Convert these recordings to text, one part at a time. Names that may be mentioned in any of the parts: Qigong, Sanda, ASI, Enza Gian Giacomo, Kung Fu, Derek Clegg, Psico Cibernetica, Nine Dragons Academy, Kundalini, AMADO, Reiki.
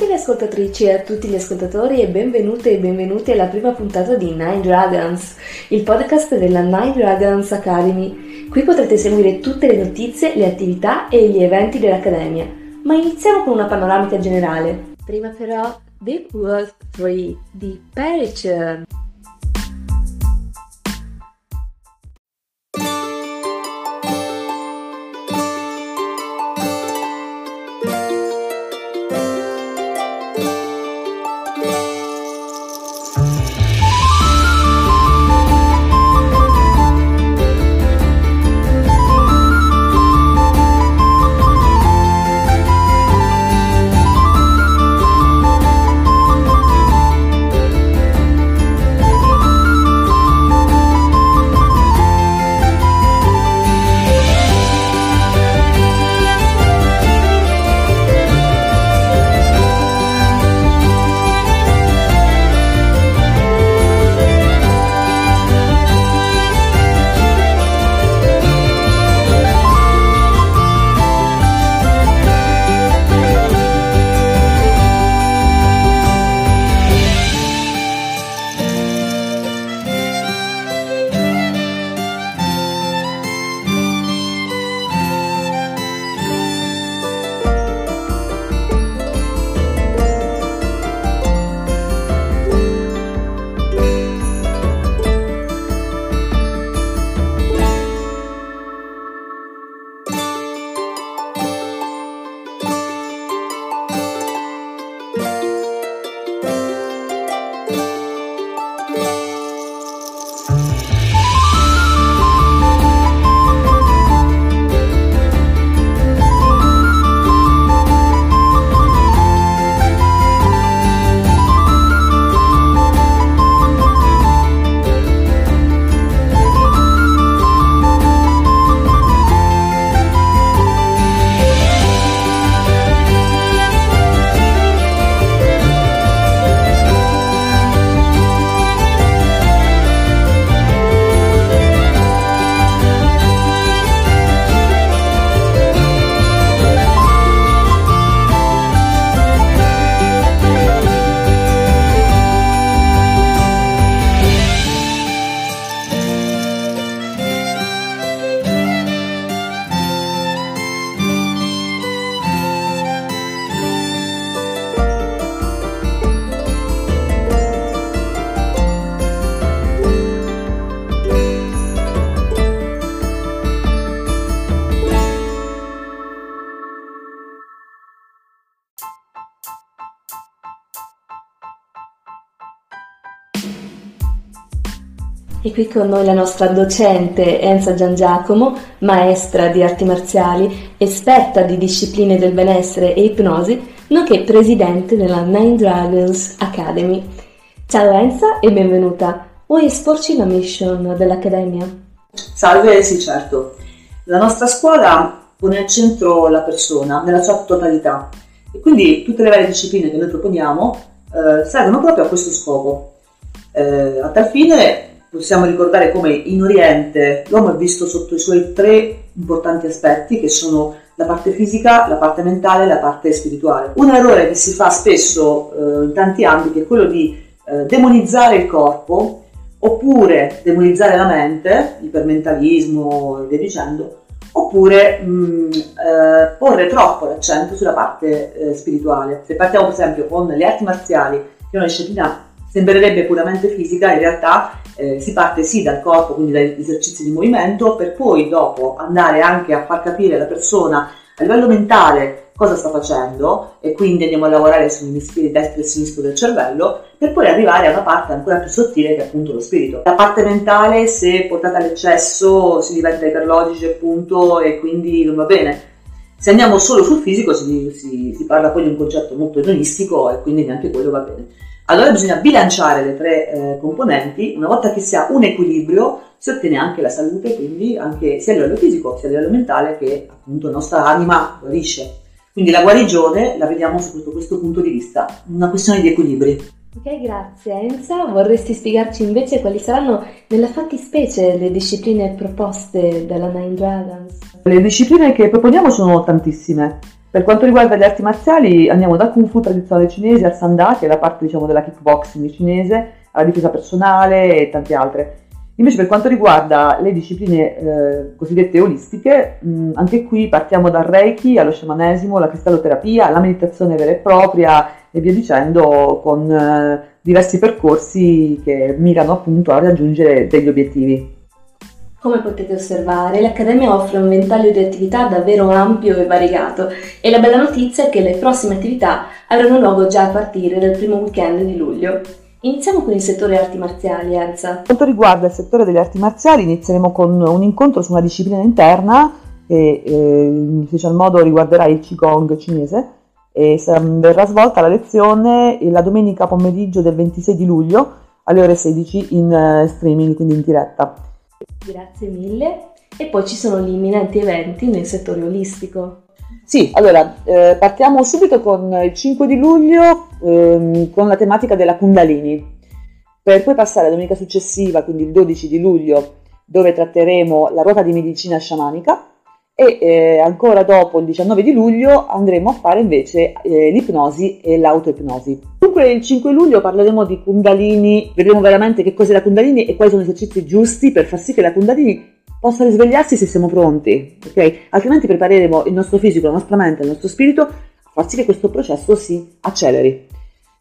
tutte le ascoltatrici e a tutti gli ascoltatori e benvenute e benvenuti alla prima puntata di Nine Dragons, il podcast della Nine Dragons Academy. Qui potrete seguire tutte le notizie, le attività e gli eventi dell'Accademia, ma iniziamo con una panoramica generale. Prima però, Big World 3 di Perichon. E qui con noi la nostra docente Enza Gian Giacomo, maestra di arti marziali, esperta di discipline del benessere e ipnosi, nonché presidente della Nine Dragons Academy. Ciao Enza e benvenuta. Vuoi esporci la mission dell'Accademia? Salve, sì certo. La nostra scuola pone al centro la persona, nella sua totalità, e quindi tutte le varie discipline che noi proponiamo servono proprio a questo scopo. A tal fine possiamo ricordare come in Oriente l'uomo è visto sotto i suoi tre importanti aspetti, che sono la parte fisica, la parte mentale e la parte spirituale. Un errore che si fa spesso in tanti ambiti è quello di demonizzare il corpo oppure demonizzare la mente, ipermentalismo e via dicendo, oppure porre troppo l'accento sulla parte spirituale. Se partiamo per esempio con le arti marziali, che è una disciplina sembrerebbe puramente fisica, in realtà si parte sì dal corpo, quindi dagli esercizi di movimento, per poi dopo andare anche a far capire alla persona a livello mentale cosa sta facendo, e quindi andiamo a lavorare sugli emisferi destro e sinistro del cervello, per poi arrivare a una parte ancora più sottile, che è appunto lo spirito. La parte mentale, se portata all'eccesso, si diventa iperlogici appunto, e quindi non va bene. Se andiamo solo sul fisico si parla poi di un concetto molto edonistico, e quindi neanche quello va bene. Allora bisogna bilanciare le tre componenti. Una volta che si ha un equilibrio si ottiene anche la salute, quindi anche sia a livello fisico sia a livello mentale, che appunto la nostra anima guarisce. Quindi la guarigione la vediamo sotto questo punto di vista, una questione di equilibri. Ok, grazie Enza. Vorresti spiegarci invece quali saranno nella fattispecie le discipline proposte dalla Nine Dragons? Le discipline che proponiamo sono tantissime. Per quanto riguarda le arti marziali, andiamo dal Kung Fu tradizionale cinese al Sanda, che è la parte, diciamo, della kickboxing cinese, alla difesa personale e tante altre. Invece per quanto riguarda le discipline cosiddette olistiche, anche qui partiamo dal Reiki allo sciamanesimo, alla cristalloterapia, alla meditazione vera e propria e via dicendo, con diversi percorsi che mirano appunto a raggiungere degli obiettivi. Come potete osservare, l'Accademia offre un ventaglio di attività davvero ampio e variegato, e la bella notizia è che le prossime attività avranno luogo già a partire dal primo weekend di luglio. Iniziamo con il settore arti marziali, Enza. Per quanto riguarda il settore delle arti marziali, inizieremo con un incontro su una disciplina interna che in special modo riguarderà il Qigong cinese, e verrà svolta la lezione la domenica pomeriggio del 26 di luglio alle ore 16 in streaming, quindi in diretta. Grazie mille. E poi ci sono gli imminenti eventi nel settore olistico. Sì, allora partiamo subito con il 5 di luglio con la tematica della Kundalini, per poi passare la domenica successiva, quindi il 12 di luglio, dove tratteremo la ruota di medicina sciamanica, e ancora dopo il 19 di luglio andremo a fare invece l'ipnosi e l'autoipnosi. Dunque il 5 luglio parleremo di Kundalini, vedremo veramente che cos'è la Kundalini e quali sono gli esercizi giusti per far sì che la Kundalini possa risvegliarsi se siamo pronti, ok? Altrimenti prepareremo il nostro fisico, la nostra mente, il nostro spirito a far sì che questo processo si acceleri.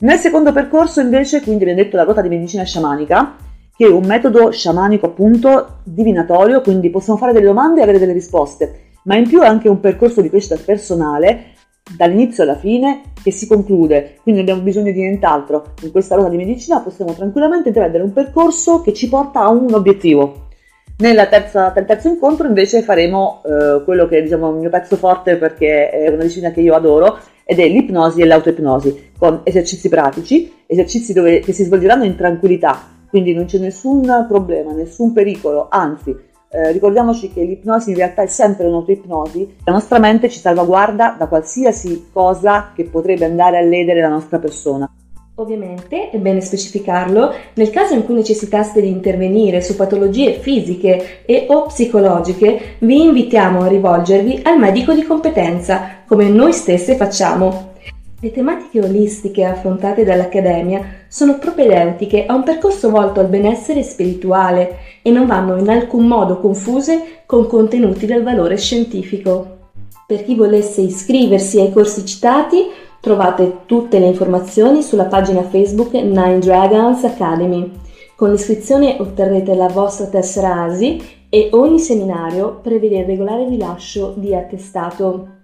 Nel secondo percorso invece, quindi, abbiamo detto la ruota di medicina sciamanica, che è un metodo sciamanico appunto divinatorio, quindi possiamo fare delle domande e avere delle risposte, ma in più è anche un percorso di crescita personale dall'inizio alla fine che si conclude, quindi abbiamo bisogno di nient'altro. In questa ruota di medicina possiamo tranquillamente intraprendere un percorso che ci porta a un obiettivo. Nel terzo incontro invece faremo quello che è, diciamo, il mio pezzo forte, perché è una disciplina che io adoro, ed è l'ipnosi e l'autoipnosi, con esercizi pratici, che si svolgeranno in tranquillità, quindi non c'è nessun problema, nessun pericolo, anzi ricordiamoci che l'ipnosi in realtà è sempre un'autoipnosi, la nostra mente ci salvaguarda da qualsiasi cosa che potrebbe andare a ledere la nostra persona. Ovviamente, è bene specificarlo, nel caso in cui necessitaste di intervenire su patologie fisiche e o psicologiche, vi invitiamo a rivolgervi al medico di competenza, come noi stesse facciamo. Le tematiche olistiche affrontate dall'Accademia sono propedeutiche a un percorso volto al benessere spirituale e non vanno in alcun modo confuse con contenuti del valore scientifico. Per chi volesse iscriversi ai corsi citati, trovate tutte le informazioni sulla pagina Facebook Nine Dragons Academy. Con l'iscrizione otterrete la vostra tessera ASI e ogni seminario prevede il regolare rilascio di attestato.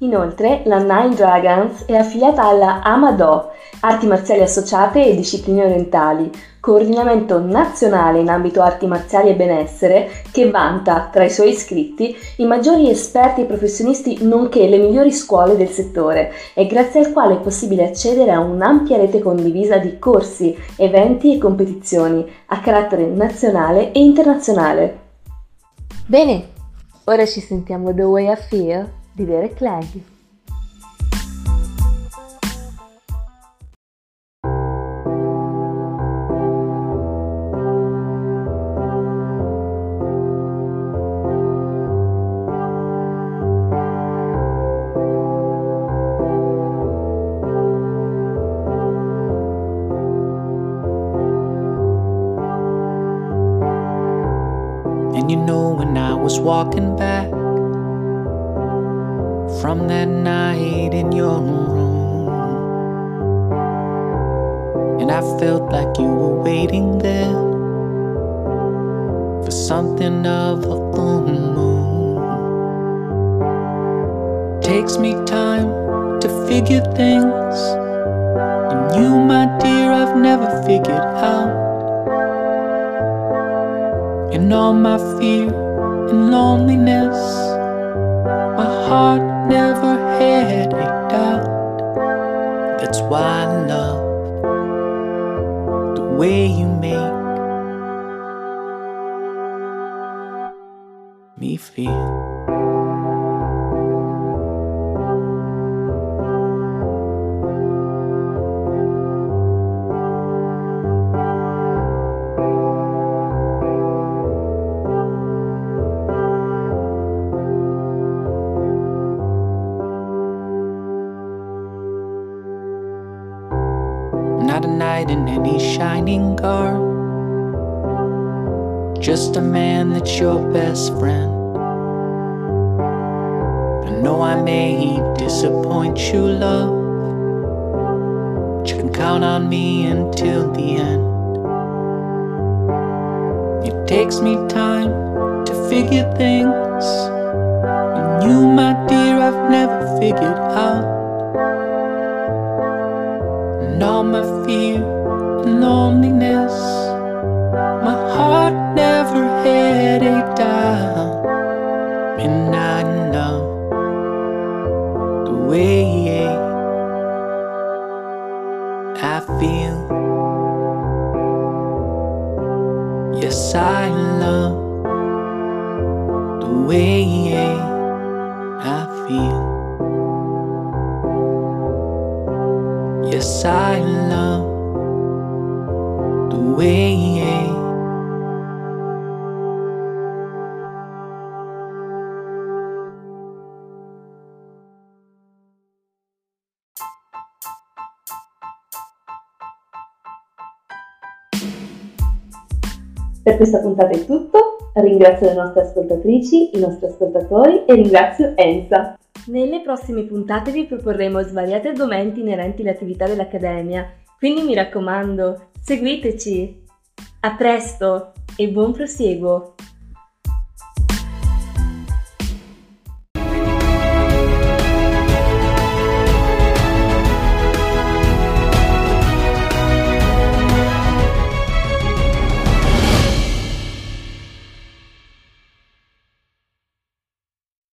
Inoltre, la Nine Dragons è affiliata alla AMADO, Arti Marziali Associate e Discipline Orientali, coordinamento nazionale in ambito arti marziali e benessere, che vanta tra i suoi iscritti i maggiori esperti e professionisti, nonché le migliori scuole del settore, e grazie al quale è possibile accedere a un'ampia rete condivisa di corsi, eventi e competizioni a carattere nazionale e internazionale. Bene, ora ci sentiamo The Way I Feel di Derek Clegg. And you know, when I was walking back from that night in your room, and I felt like you were waiting there for something of a full moon. Takes me time to figure things, and you, my dear, I've never figured out. And all my fear and loneliness, my heart never had a doubt. That's why I love the way you make me feel. I'm not a knight in any shining garb, just a man that's your best friend. I know I may disappoint you, love, but you can count on me until the end. It takes me time to figure things, and you, my dear, I've never figured out. And all my fear and loneliness, my heart never had a doubt. And I know the way I feel. Yes, I love the way I feel. Yes, I love the way Per questa puntata è tutto. Ringrazio le nostre ascoltatrici, i nostri ascoltatori e ringrazio Enza. Nelle prossime puntate vi proporremo svariati argomenti inerenti all'attività dell'Accademia, quindi mi raccomando, seguiteci! A presto e buon proseguo!